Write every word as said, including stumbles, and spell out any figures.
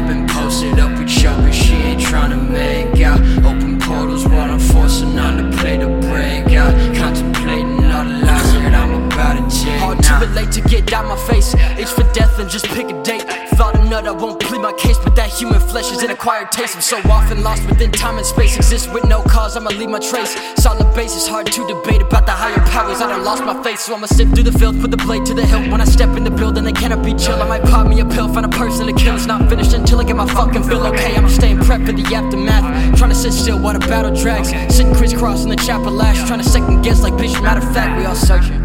I've been posted up with chokers, she ain't tryna make out. Open portals while I'm forcing on to play the breakout. Contemplating all the lies that I'm about to take. Hard to relate, to get out my face. Itch for death and just pick a date. Thought of nut, I won't plead my case, but that human flesh is an acquired taste. I'm so often lost within time and space. Exist with no cause, I'ma leave my trace. Solid base is hard to debate about the higher powers. I done lost my faith, so I'ma sip through the filth, put the blade to the hilt. When I step in the building, they cannot be chill. I might pop me a pill, find a person to kill. It's not finished until I get my fucking fill. Okay, I'ma stay in prep for the aftermath. Tryna sit still while the battle drags. Sitting crisscross in the chapel lash. Tryna second guess like bitch, matter of fact, we all searching.